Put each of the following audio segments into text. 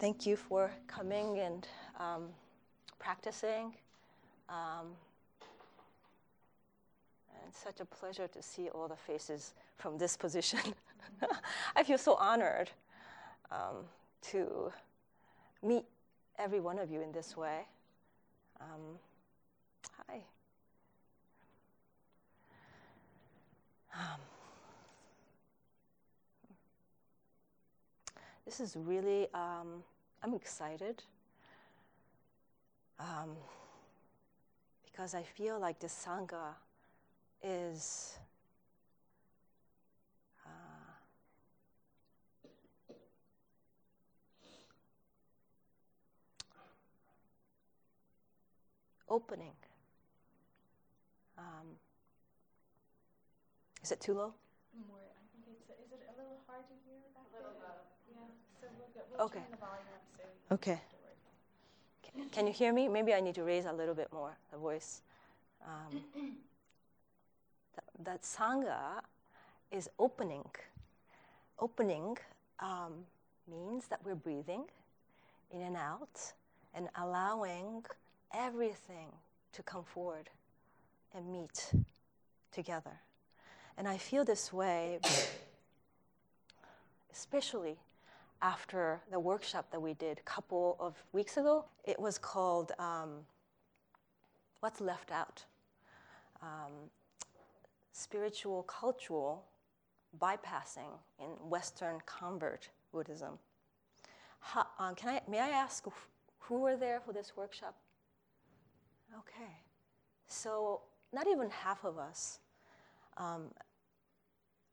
Thank you for coming and practicing. And it's such a pleasure to see all the faces from this position. I feel so honored to meet every one of you in this way. Hi. This is really, I'm excited because I feel like this Sangha is opening. Is it too low? More. I think it's. Is it a little hard to hear? A little low. Yeah. So we'll turn the volume up soon. Okay. Can you hear me? Maybe I need to raise a little bit more the voice. That Sangha is opening. Opening means that we're breathing in and out and allowing everything to come forward and meet together. And I feel this way, especially after the workshop that we did a couple of weeks ago. It was called What's Left Out? Spiritual Cultural Bypassing in Western Convert Buddhism. May I ask who were there for this workshop? Okay, so not even half of us.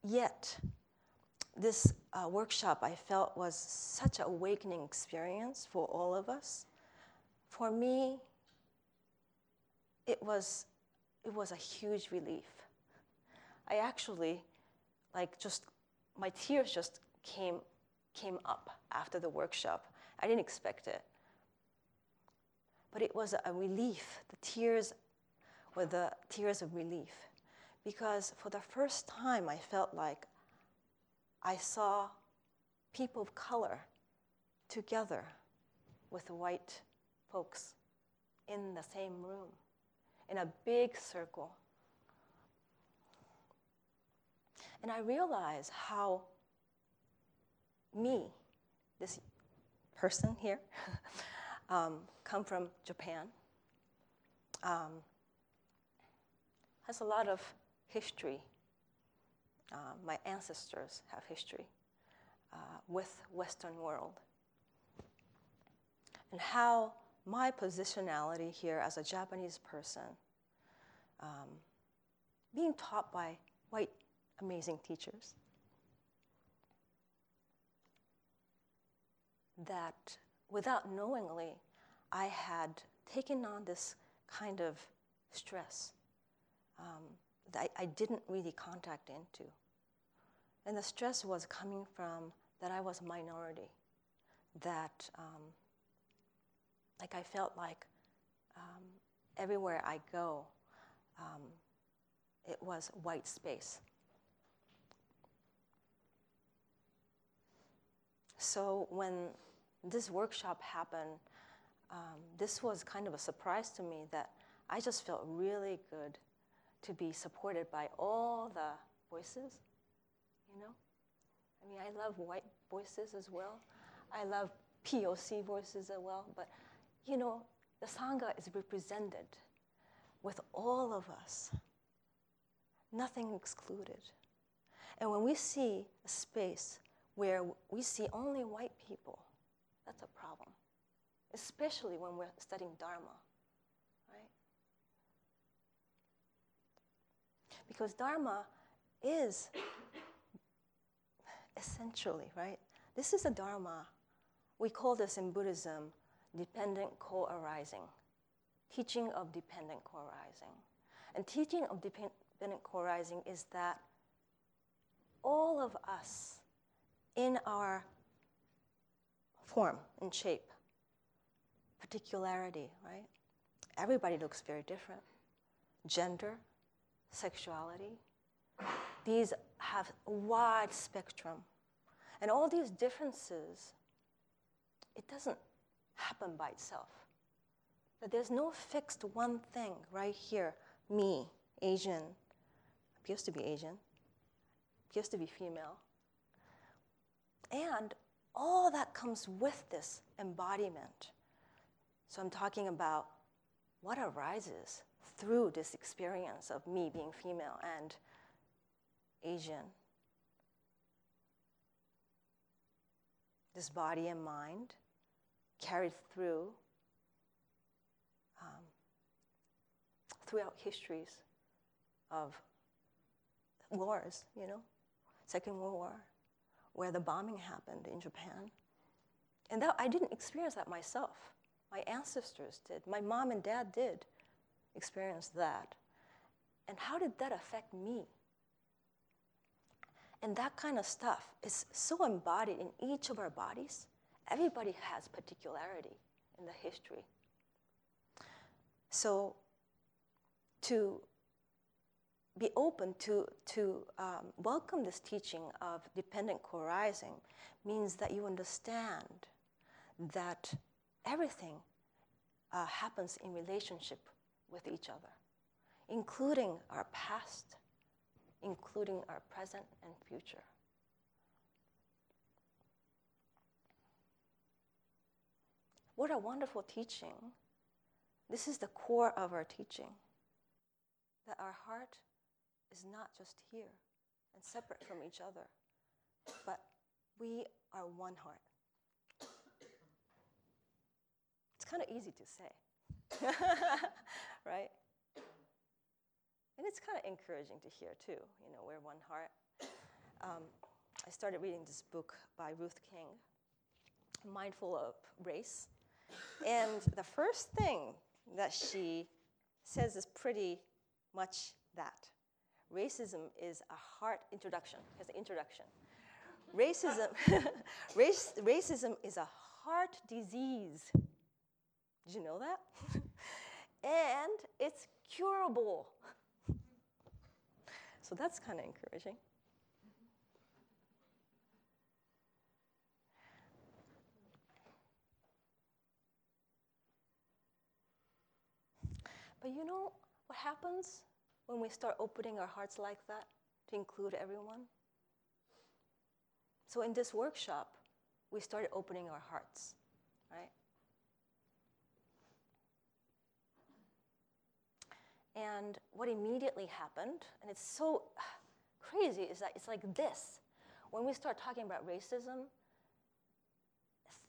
Yet, this workshop I felt was such an awakening experience for all of us. For me, it was a huge relief. I actually, my tears just came up after the workshop. I didn't expect it. But it was a relief. The tears were the tears of relief. Because for the first time, I felt like I saw people of color together with white folks in the same room, in a big circle. And I realized how me, this person here, come from Japan, has a lot of history. My ancestors have history with Western world. And how my positionality here as a Japanese person, being taught by white amazing teachers, that without knowingly, I had taken on this kind of stress that I didn't really contact into. And the stress was coming from that I was a minority, that I felt like everywhere I go, it was white space. So when this workshop happened, this was kind of a surprise to me that I just felt really good to be supported by all the voices, I mean, I love white voices as well. I love POC voices as well, but, the Sangha is represented with all of us, nothing excluded. And when we see a space where we see only white people, that's a problem, especially when we're studying Dharma. Because Dharma is essentially, right? This is the Dharma. We call this in Buddhism dependent co-arising, teaching of dependent co-arising. And teaching of dependent co-arising is that all of us in our form and shape, particularity, right? Everybody looks very different. Gender, sexuality, these have a wide spectrum. And all these differences it doesn't happen by itself. But there's no fixed one thing right here. Me, Asian, appears to be Asian, appears to be female. And all that comes with this embodiment. So I'm talking about what arises through this experience of me being female and Asian. This body and mind carried through throughout histories of wars, you know, Second World War, where the bombing happened in Japan. And that, I didn't experience that myself. My ancestors did. My mom and dad did experience that. And how did that affect me? And that kind of stuff is so embodied in each of our bodies. Everybody has particularity in the history. So to be open to welcome this teaching of dependent co-arising means that you understand that everything happens in relationship with each other, including our past, including our present and future. What a wonderful teaching. This is the core of our teaching, that our heart is not just here and separate from each other, but we are one heart. It's kind of easy to say, right? And it's kind of encouraging to hear too, you know, we're one heart. I started reading this book by Ruth King, Mindful of Race. And the first thing that she says is pretty much that. Racism is a heart introduction. It's an introduction. Racism is a heart disease. Did you know that? And it's curable. So that's kind of encouraging. But you know what happens when we start opening our hearts like that to include everyone? So in this workshop, we started opening our hearts, right? And what immediately happened, and it's so crazy, is that it's like this. When we start talking about racism,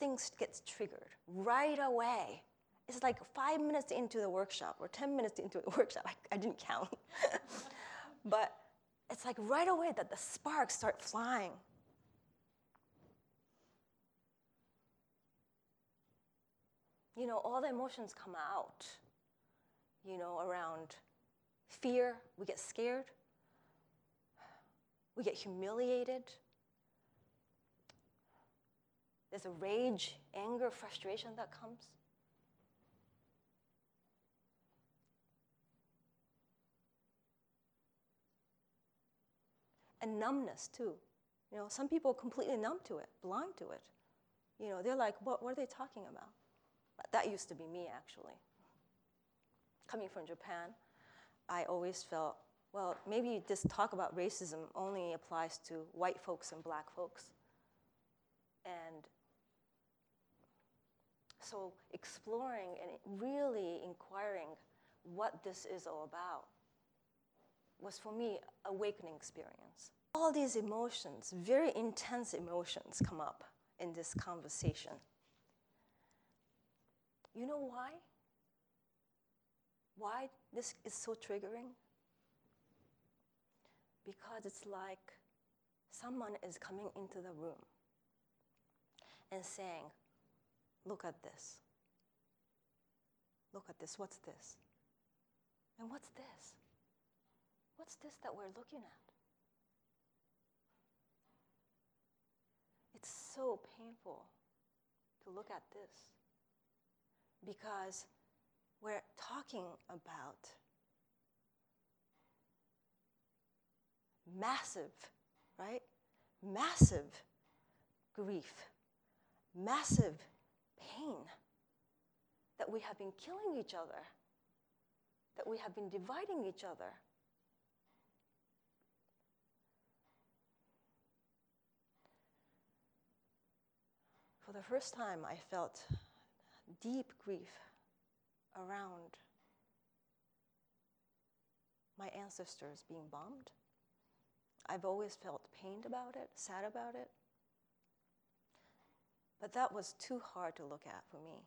things get triggered right away. It's like 5 minutes into the workshop or 10 minutes into the workshop. I didn't count. But it's like right away that the sparks start flying. You know, all the emotions come out. You know, around fear, we get scared, we get humiliated. There's a rage, anger, frustration that comes. And numbness too. You know, some people are completely numb to it, blind to it. You know, they're like, what are they talking about? That used to be me, actually. Coming from Japan, I always felt, well, maybe this talk about racism only applies to white folks and black folks. And so exploring and really inquiring what this is all about was, for me, an awakening experience. All these emotions, very intense emotions, come up in this conversation. You know why? Why this is so triggering? Because it's like someone is coming into the room and saying, look at this. Look at this. What's this? And what's this? What's this that we're looking at? It's so painful to look at this because we're talking about massive, right? Massive grief, massive pain, that we have been killing each other, that we have been dividing each other. For the first time, I felt deep grief around my ancestors being bombed. I've always felt pained about it, sad about it. But that was too hard to look at for me,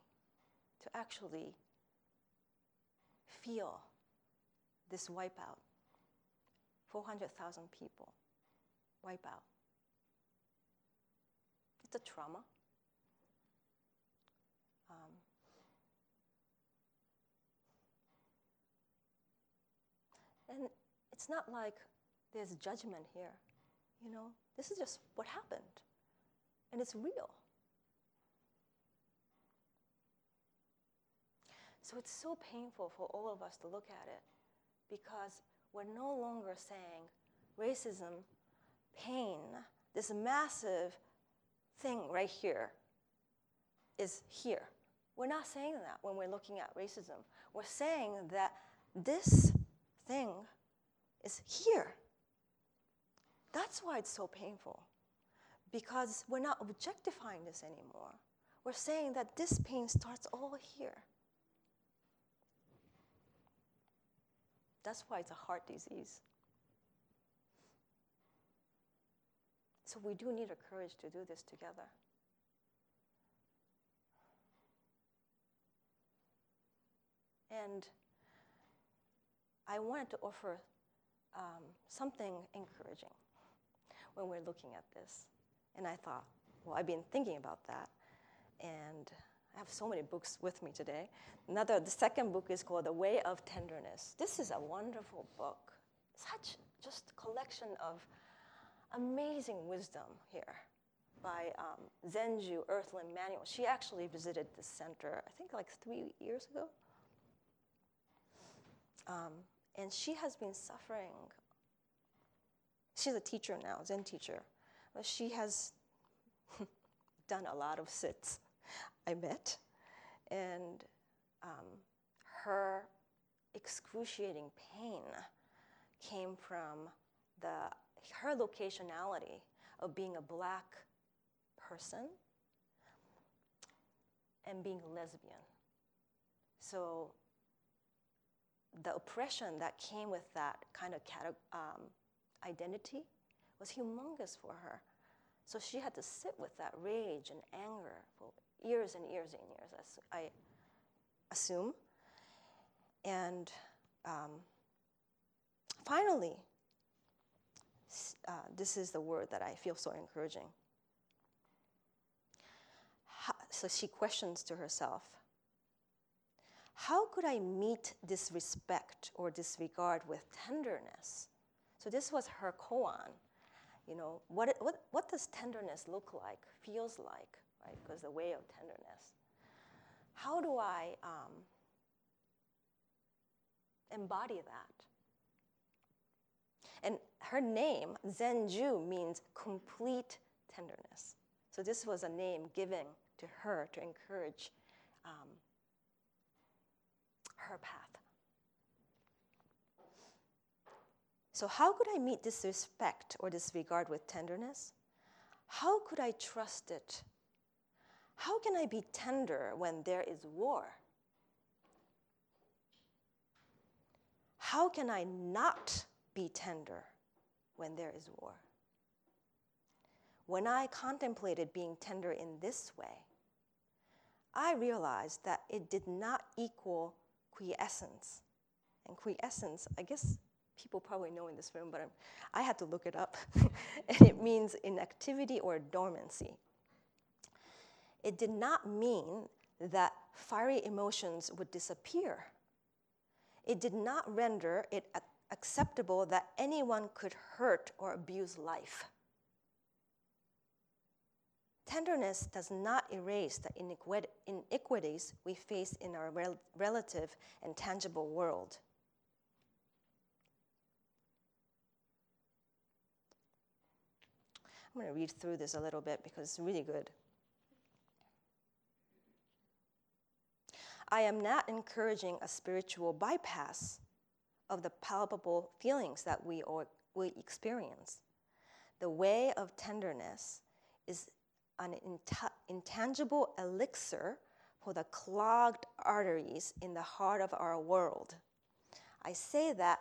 to actually feel this wipeout. 400,000 people wipe out. It's a trauma. And it's not like there's judgment here, you know? This is just what happened, and it's real. So it's so painful for all of us to look at it, because we're no longer saying racism, pain, this massive thing right here is here. We're not saying that when we're looking at racism. We're saying that this thing is here. That's why it's so painful, because we're not objectifying this anymore. We're saying that this pain starts all here. That's why it's a heart disease. So we do need the courage to do this together. And I wanted to offer something encouraging when we're looking at this. And I thought, well, I've been thinking about that. And I have so many books with me today. The second book is called The Way of Tenderness. This is a wonderful book. Such just a collection of amazing wisdom here by Zenju Earthlyn Manuel. She actually visited this center, I think, like 3 years ago. And she has been suffering. She's a teacher now, Zen teacher. But she has done a lot of sits, I bet. And her excruciating pain came from her locationality of being a black person and being a lesbian. So the oppression that came with that kind of identity was humongous for her. So she had to sit with that rage and anger for years and years and years, as I assume. And finally, this is the word that I feel so encouraging. So she questions to herself, how could I meet disrespect or disregard with tenderness? So this was her koan. You know, what does tenderness look like, feels like, right? Because the way of tenderness. How do I embody that? And her name, Zenju, means complete tenderness. So this was a name given to her to encourage her path. So how could I meet disrespect or disregard with tenderness? How could I trust it? How can I be tender when there is war? How can I not be tender when there is war? When I contemplated being tender in this way, I realized that it did not equal quiescence. And quiescence, I guess people probably know in this room, but I had to look it up. And it means inactivity or dormancy. It did not mean that fiery emotions would disappear. It did not render it acceptable that anyone could hurt or abuse life. Tenderness does not erase the iniquities we face in our relative and tangible world. I'm going to read through this a little bit because it's really good. I am not encouraging a spiritual bypass of the palpable feelings that we will experience. The way of tenderness is an intangible elixir for the clogged arteries in the heart of our world. I say that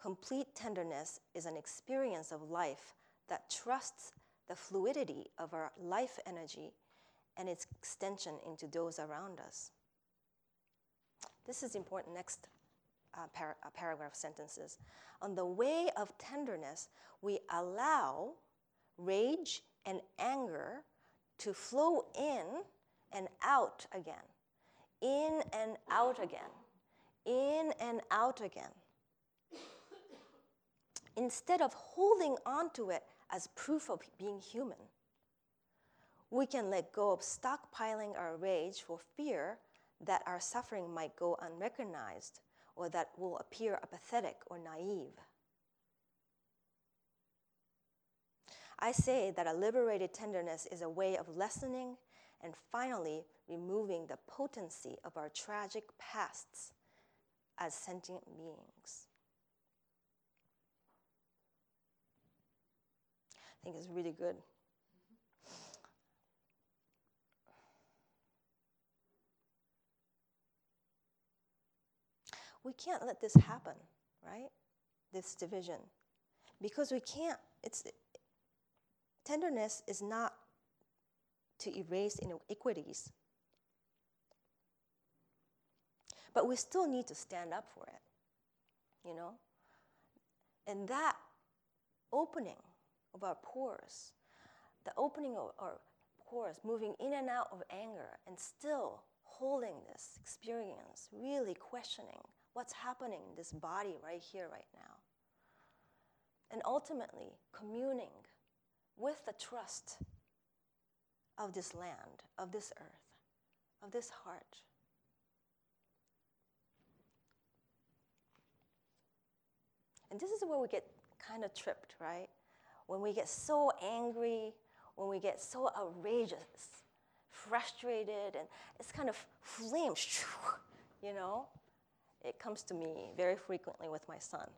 complete tenderness is an experience of life that trusts the fluidity of our life energy and its extension into those around us. This is important next paragraph sentences. On the way of tenderness, we allow rage and anger to flow in and out again, in and out again, in and out again. Instead of holding on to it as proof of being human, we can let go of stockpiling our rage for fear that our suffering might go unrecognized or that will appear apathetic or naive. I say that a liberated tenderness is a way of lessening and finally removing the potency of our tragic pasts as sentient beings. I think it's really good. We can't let this happen, right? This division. Because we can't, tenderness is not to erase inequities. But we still need to stand up for it, And that opening of our pores, the opening of our pores, moving in and out of anger and still holding this experience, really questioning what's happening in this body right here, right now. And ultimately communing with the trust of this land, of this earth, of this heart. And this is where we get kind of tripped, right? When we get so angry, when we get so outrageous, frustrated, and it's kind of flames, It comes to me very frequently with my son.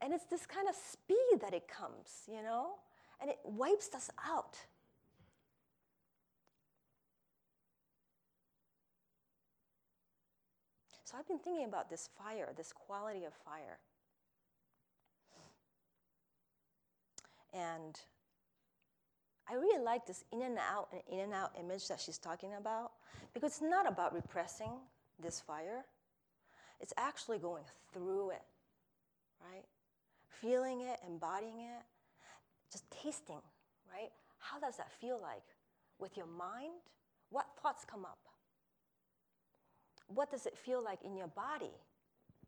And it's this kind of speed that it comes, And it wipes us out. So I've been thinking about this fire, this quality of fire. And I really like this in and out image that she's talking about, because it's not about repressing this fire. It's actually going through it, right? Feeling it, embodying it, just tasting, right? How does that feel like with your mind? What thoughts come up? What does it feel like in your body?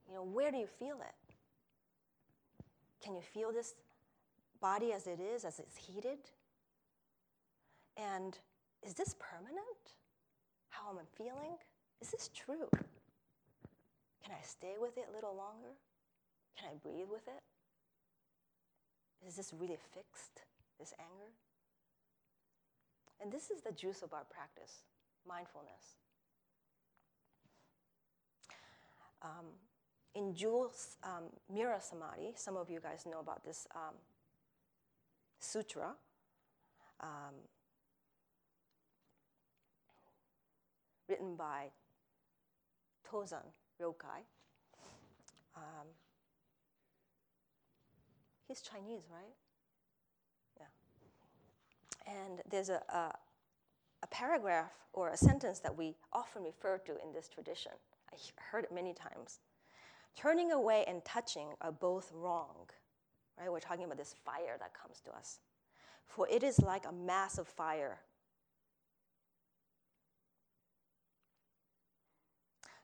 Where do you feel it? Can you feel this body as it is, as it's heated? And is this permanent? How am I feeling? Is this true? Can I stay with it a little longer? Can I breathe with it? Is this really fixed, this anger? And this is the juice of our practice, mindfulness. In Jules Mira Samadhi, some of you guys know about this sutra. Written by Tozan Ryokai. He's Chinese, right? Yeah. And there's a paragraph or a sentence that we often refer to in this tradition. I heard it many times. Turning away and touching are both wrong, right? We're talking about this fire that comes to us. For it is like a mass of fire.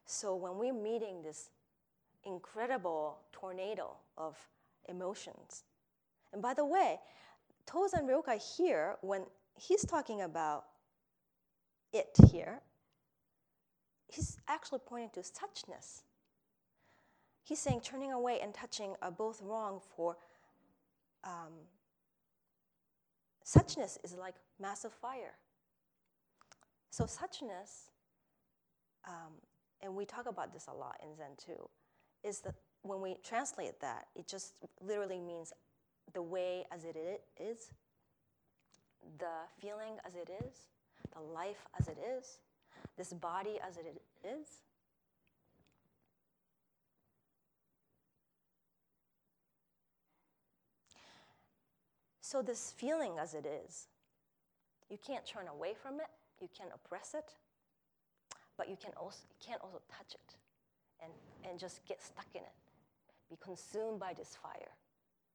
So when we're meeting this incredible tornado of emotions, and by the way, Tozan Ryokai here, when he's talking about it here, he's actually pointing to suchness. He's saying turning away and touching are both wrong, for suchness is like massive fire. So suchness, and we talk about this a lot in Zen too, is that when we translate that, it just literally means the way as it is, the feeling as it is, the life as it is, this body as it is. So this feeling as it is, you can't turn away from it, you can't oppress it, but you can't also touch it and just get stuck in it, be consumed by this fire.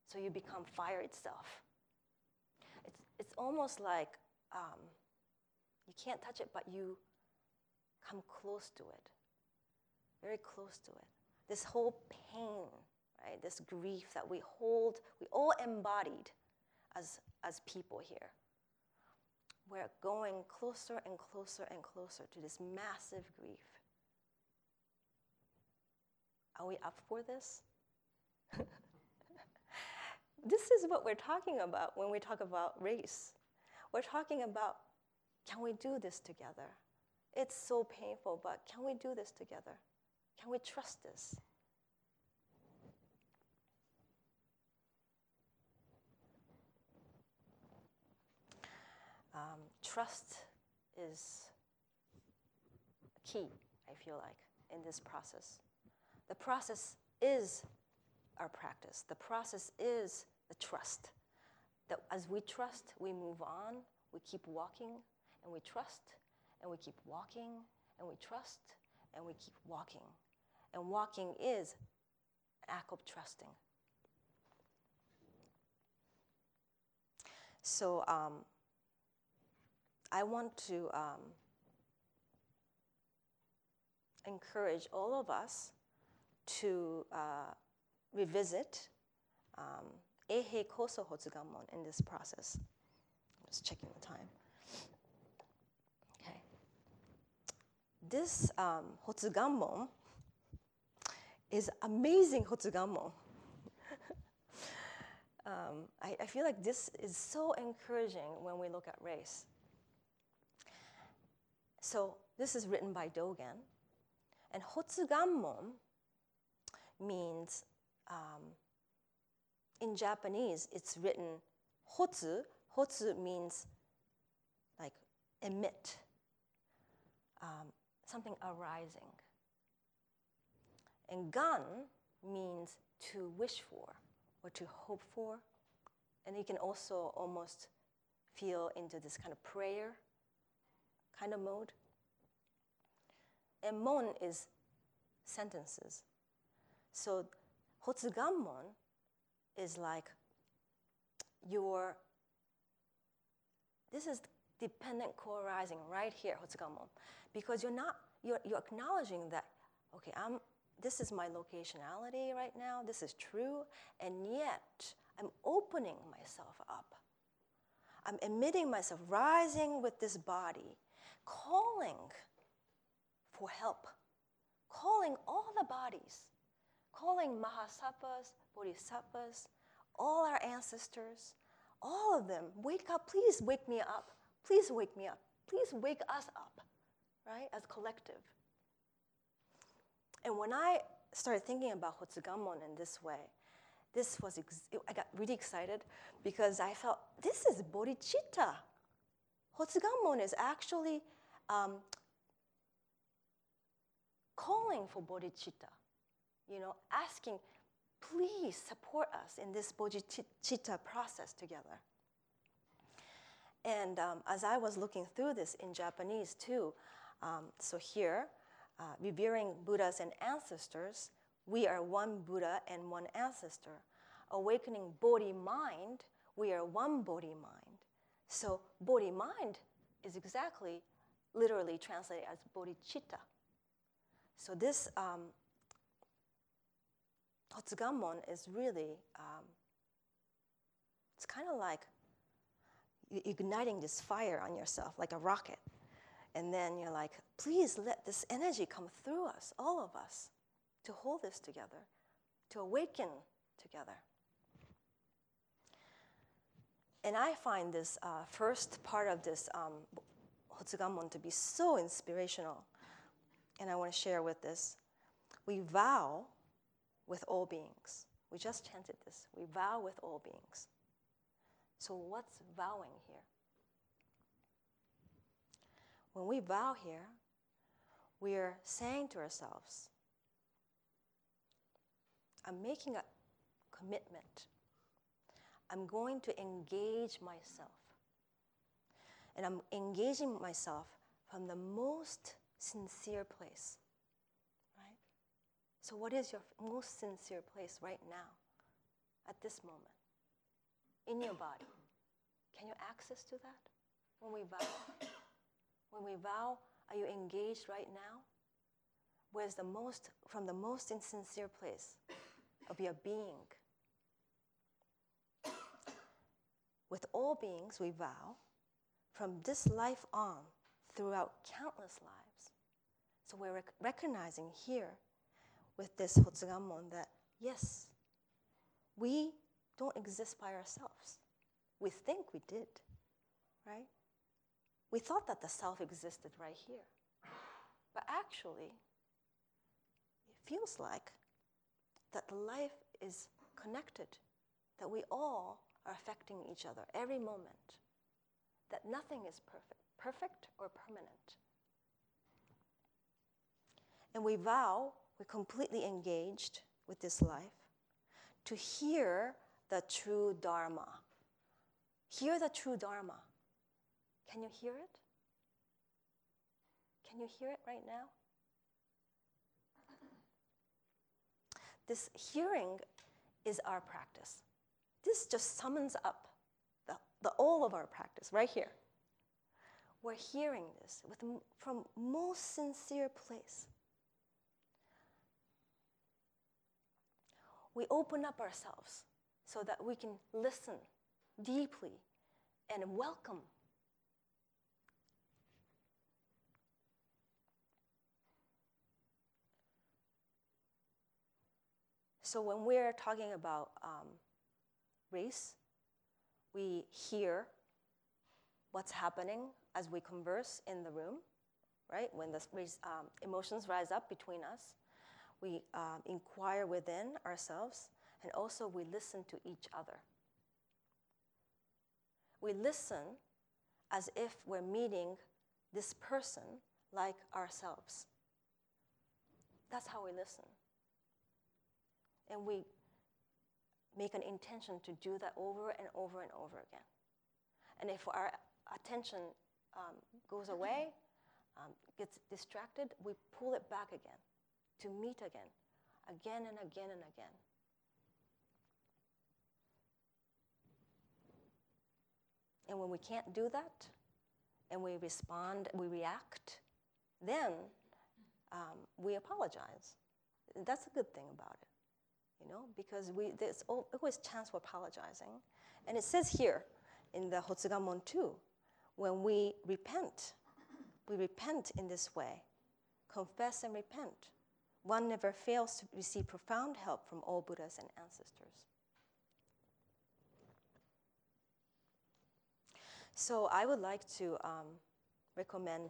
So you become fire itself. It's almost like you can't touch it, but you come close to it, very close to it. This whole pain, right? This grief that we hold, we all embodied as people here. We're going closer and closer and closer to this massive grief. Are we up for this? This is what we're talking about when we talk about race. We're talking about, can we do this together? It's so painful, but can we do this together? Can we trust this? Trust is key, I feel like, in this process. The process is our practice. The process is the trust. That as we trust, we move on, we keep walking, and we trust, and we keep walking, and we trust, and we keep walking. And walking is an act of trusting. So I want to encourage all of us to revisit Eihei koso hotsuganmon in this process. I'm just checking the time. Okay. This hotsuganmon is amazing hotsuganmon. I feel like this is so encouraging when we look at race. So this is written by Dogen, and Hotsuganmon means, in Japanese, it's written Hotsu. Hotsu means like emit, something arising. And Gan means to wish for or to hope for. And you can also almost feel into this kind of prayer kind of mode. And mon is sentences. So Hotsuganmon is like your, this is dependent co-arising right here, Hotsuganmon, because you're acknowledging that, okay, this is my locationality right now, this is true, and yet I'm opening myself up. I'm emitting myself, rising with this body, calling for help, calling all the bodies, calling Mahasattvas, Bodhisattvas, all our ancestors, all of them, wake up, please wake me up, please wake me up, please wake us up, right, as collective. And when I started thinking about Hotsuganmon in this way, this was, I got really excited because I felt, this is bodhicitta. Hotsuganmon is actually calling for bodhicitta, you know, asking, please support us in this bodhicitta process together. And as I was looking through this in Japanese too, so here, revering Buddhas and ancestors, we are one Buddha and one ancestor. Awakening body-mind, we are one body-mind. So body-mind is exactly, literally translated as bodhicitta. So this Hotsuganmon is really, it's kind of like igniting this fire on yourself, like a rocket. And then you're like, please let this energy come through us, all of us, to hold this together, to awaken together. And I find this first part of this Hotsuganmon to be so inspirational, and I want to share with this. We vow with all beings. We just chanted this. We vow with all beings. So what's vowing here? When we vow here, we are saying to ourselves, I'm making a commitment. I'm going to engage myself. And I'm engaging myself from the most sincere place, right? So what is your most sincere place right now, at this moment, in your body? Can you access to that when we vow? When we vow, are you engaged right now? Where's the most, from the most insincere place of your being? With all beings, we vow from this life on throughout countless lives. So we're recognizing here with this Hotsuganmon that, yes, we don't exist by ourselves. We think we did, right? We thought that the self existed right here. But actually, it feels like that the life is connected, that we all are affecting each other every moment, that nothing is perfect or permanent. And we vow, we're completely engaged with this life, to hear the true Dharma. Hear the true Dharma. Can you hear it? Can you hear it right now? This hearing is our practice. This just summons up the all of our practice right here. We're hearing this from most sincere place. We open up ourselves so that we can listen deeply and welcome. So when we're talking about race, we hear what's happening as we converse in the room, right? When the emotions rise up between us, we inquire within ourselves, and also we listen to each other. We listen as if we're meeting this person like ourselves. That's how we listen. And we make an intention to do that over and over and over again. And if our attention goes away, gets distracted, we pull it back again to meet again, again and again and again. And when we can't do that, and we respond, we react, then we apologize. That's a good thing about it. You know, because there's always chance for apologizing. And it says here in the Hotsuganmon too, when we repent in this way, confess and repent. One never fails to receive profound help from all Buddhas and ancestors. So I would like to recommend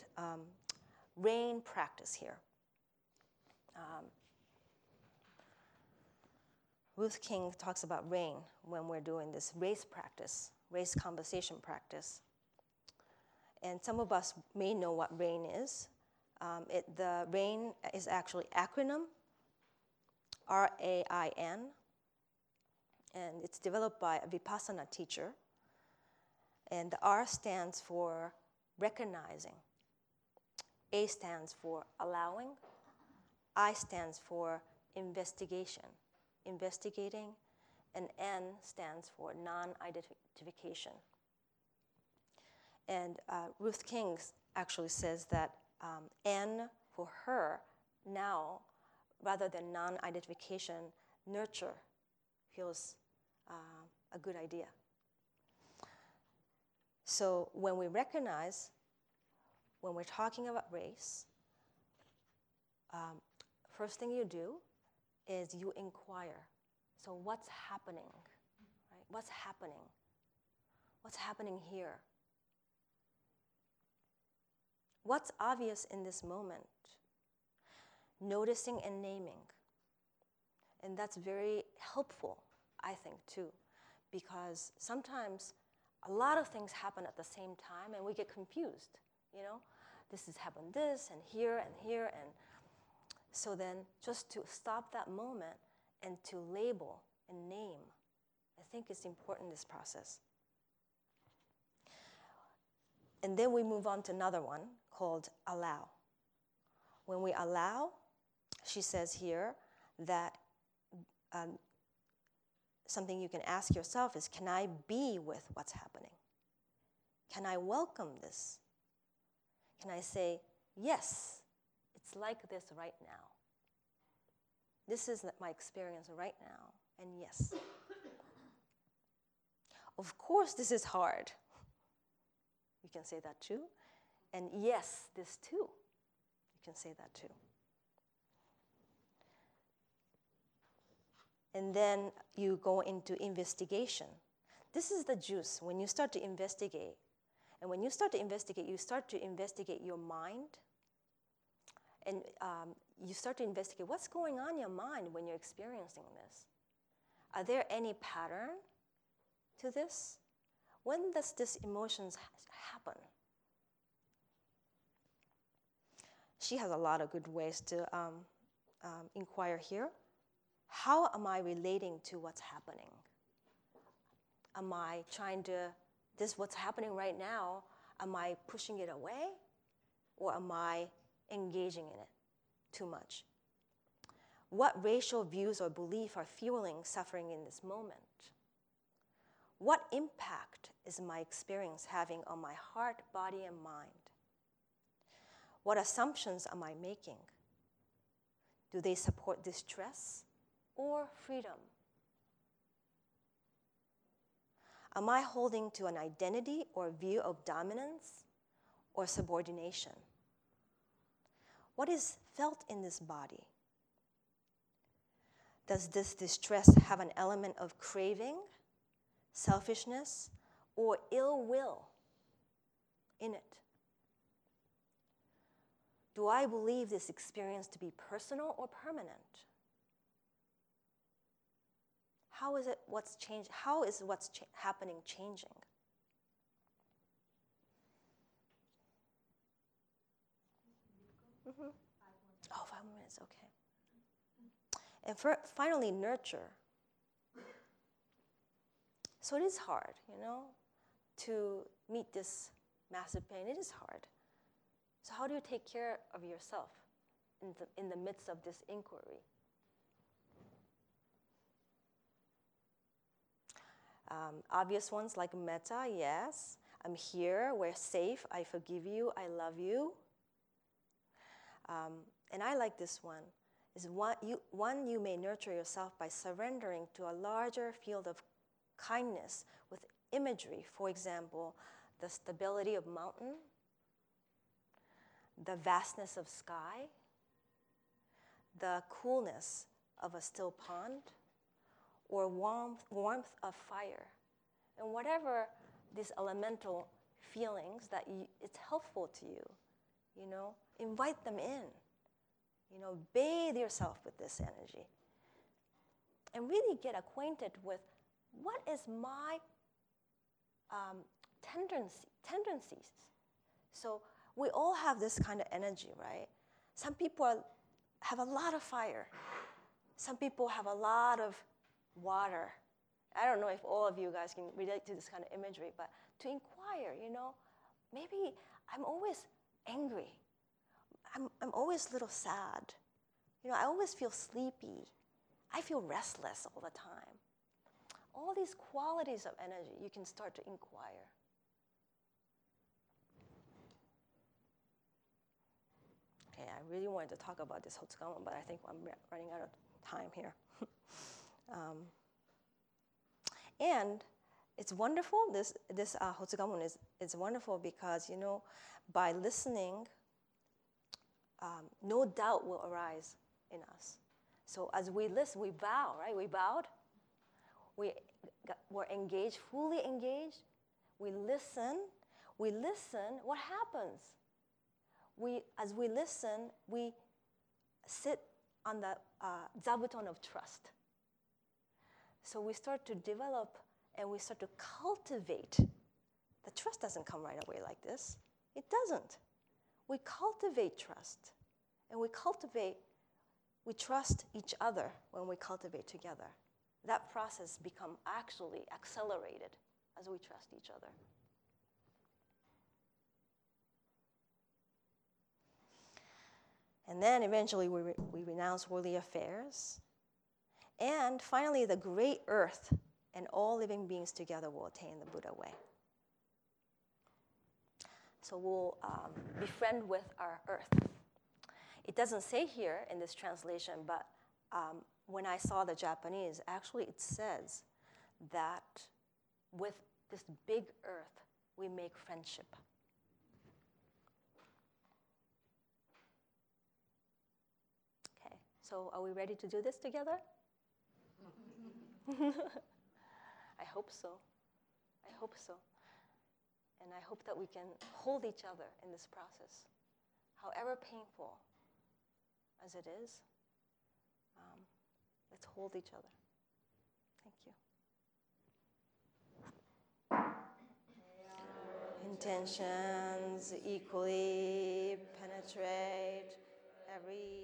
RAIN practice here. Ruth King talks about RAIN when we're doing this race practice, race conversation practice. And some of us may know what RAIN is. The RAIN is actually acronym, RAIN, and it's developed by a Vipassana teacher. And the R stands for recognizing. A stands for allowing. I stands for investigating, and N stands for non-identification. And Ruth King actually says that N for her now, rather than non-identification, nurture feels a good idea. So when we recognize, when we're talking about race, first thing you do is you inquire. So what's happening, right? What's happening? What's happening here? What's obvious in this moment? Noticing and naming. And that's very helpful, I think, too, because sometimes a lot of things happen at the same time and we get confused, you know? This has happened this and here and here, and so then just to stop that moment and to label and name, I think it's important, this process. And then we move on to another one called allow. When we allow, she says here that something you can ask yourself is, can I be with what's happening? Can I welcome this? Can I say, yes, it's like this right now. This is my experience right now, and yes. Of course, this is hard. You can say that too. And yes, this too. You can say that too. And then you go into investigation. This is the juice. When you start to investigate, and when you start to investigate your mind. And you start to investigate what's going on in your mind when you're experiencing this. Are there any pattern to this? When does this emotions happen? She has a lot of good ways to inquire here. How am I relating to what's happening? Am I trying to, this what's happening right now, am I pushing it away? Or am I engaging in it too much? What racial views or beliefs are fueling suffering in this moment? What impact is my experience having on my heart, body, and mind? What assumptions am I making? Do they support distress or freedom? Am I holding to an identity or view of dominance or subordination? What is felt in this body? Does this distress have an element of craving, selfishness, or ill will in it? Do I believe this experience to be personal or permanent? How is it what's changed? How is what's happening changing? Mm-hmm. 5 minutes, okay. And finally, nurture. So it is hard, you know, to meet this massive pain. It is hard. So how do you take care of yourself in the midst of this inquiry? Obvious ones like metta, yes. I'm here, we're safe, I forgive you, I love you. And I like this one. Is you may nurture yourself by surrendering to a larger field of kindness with imagery. For example, the stability of mountain, the vastness of sky, the coolness of a still pond, or warmth of fire. And whatever these elemental feelings that it's helpful to you, you know, invite them in. You know, bathe yourself with this energy. And really get acquainted with what is my tendencies. So we all have this kind of energy, right? Some people have a lot of fire. Some people have a lot of water. I don't know if all of you guys can relate to this kind of imagery, but to inquire, you know, maybe I'm always angry. I'm always a little sad. You know, I always feel sleepy. I feel restless all the time. All these qualities of energy, you can start to inquire. Okay, I really wanted to talk about this Hotsuganmon, but I think I'm running out of time here. And it's wonderful. This Hotsuganmon is wonderful because, you know, by listening, no doubt will arise in us. So as we listen, we bow, right? We bowed. We're engaged, fully engaged. We listen. What happens? as we listen, we sit on the zabuton of trust. So we start to develop and we start to cultivate. The trust doesn't come right away like this. It doesn't. We cultivate trust. And we trust each other when we cultivate together. That process becomes actually accelerated as we trust each other. And then eventually we renounce worldly affairs. And finally, the great earth and all living beings together will attain the Buddha way. So we'll befriend with our earth. It doesn't say here in this translation, but when I saw the Japanese, actually it says that with this big earth, we make friendship. Okay, so are we ready to do this together? I hope so. I hope so. And I hope that we can hold each other in this process, however painful as it is. Let's hold each other. Thank you. Intentions equally penetrate every...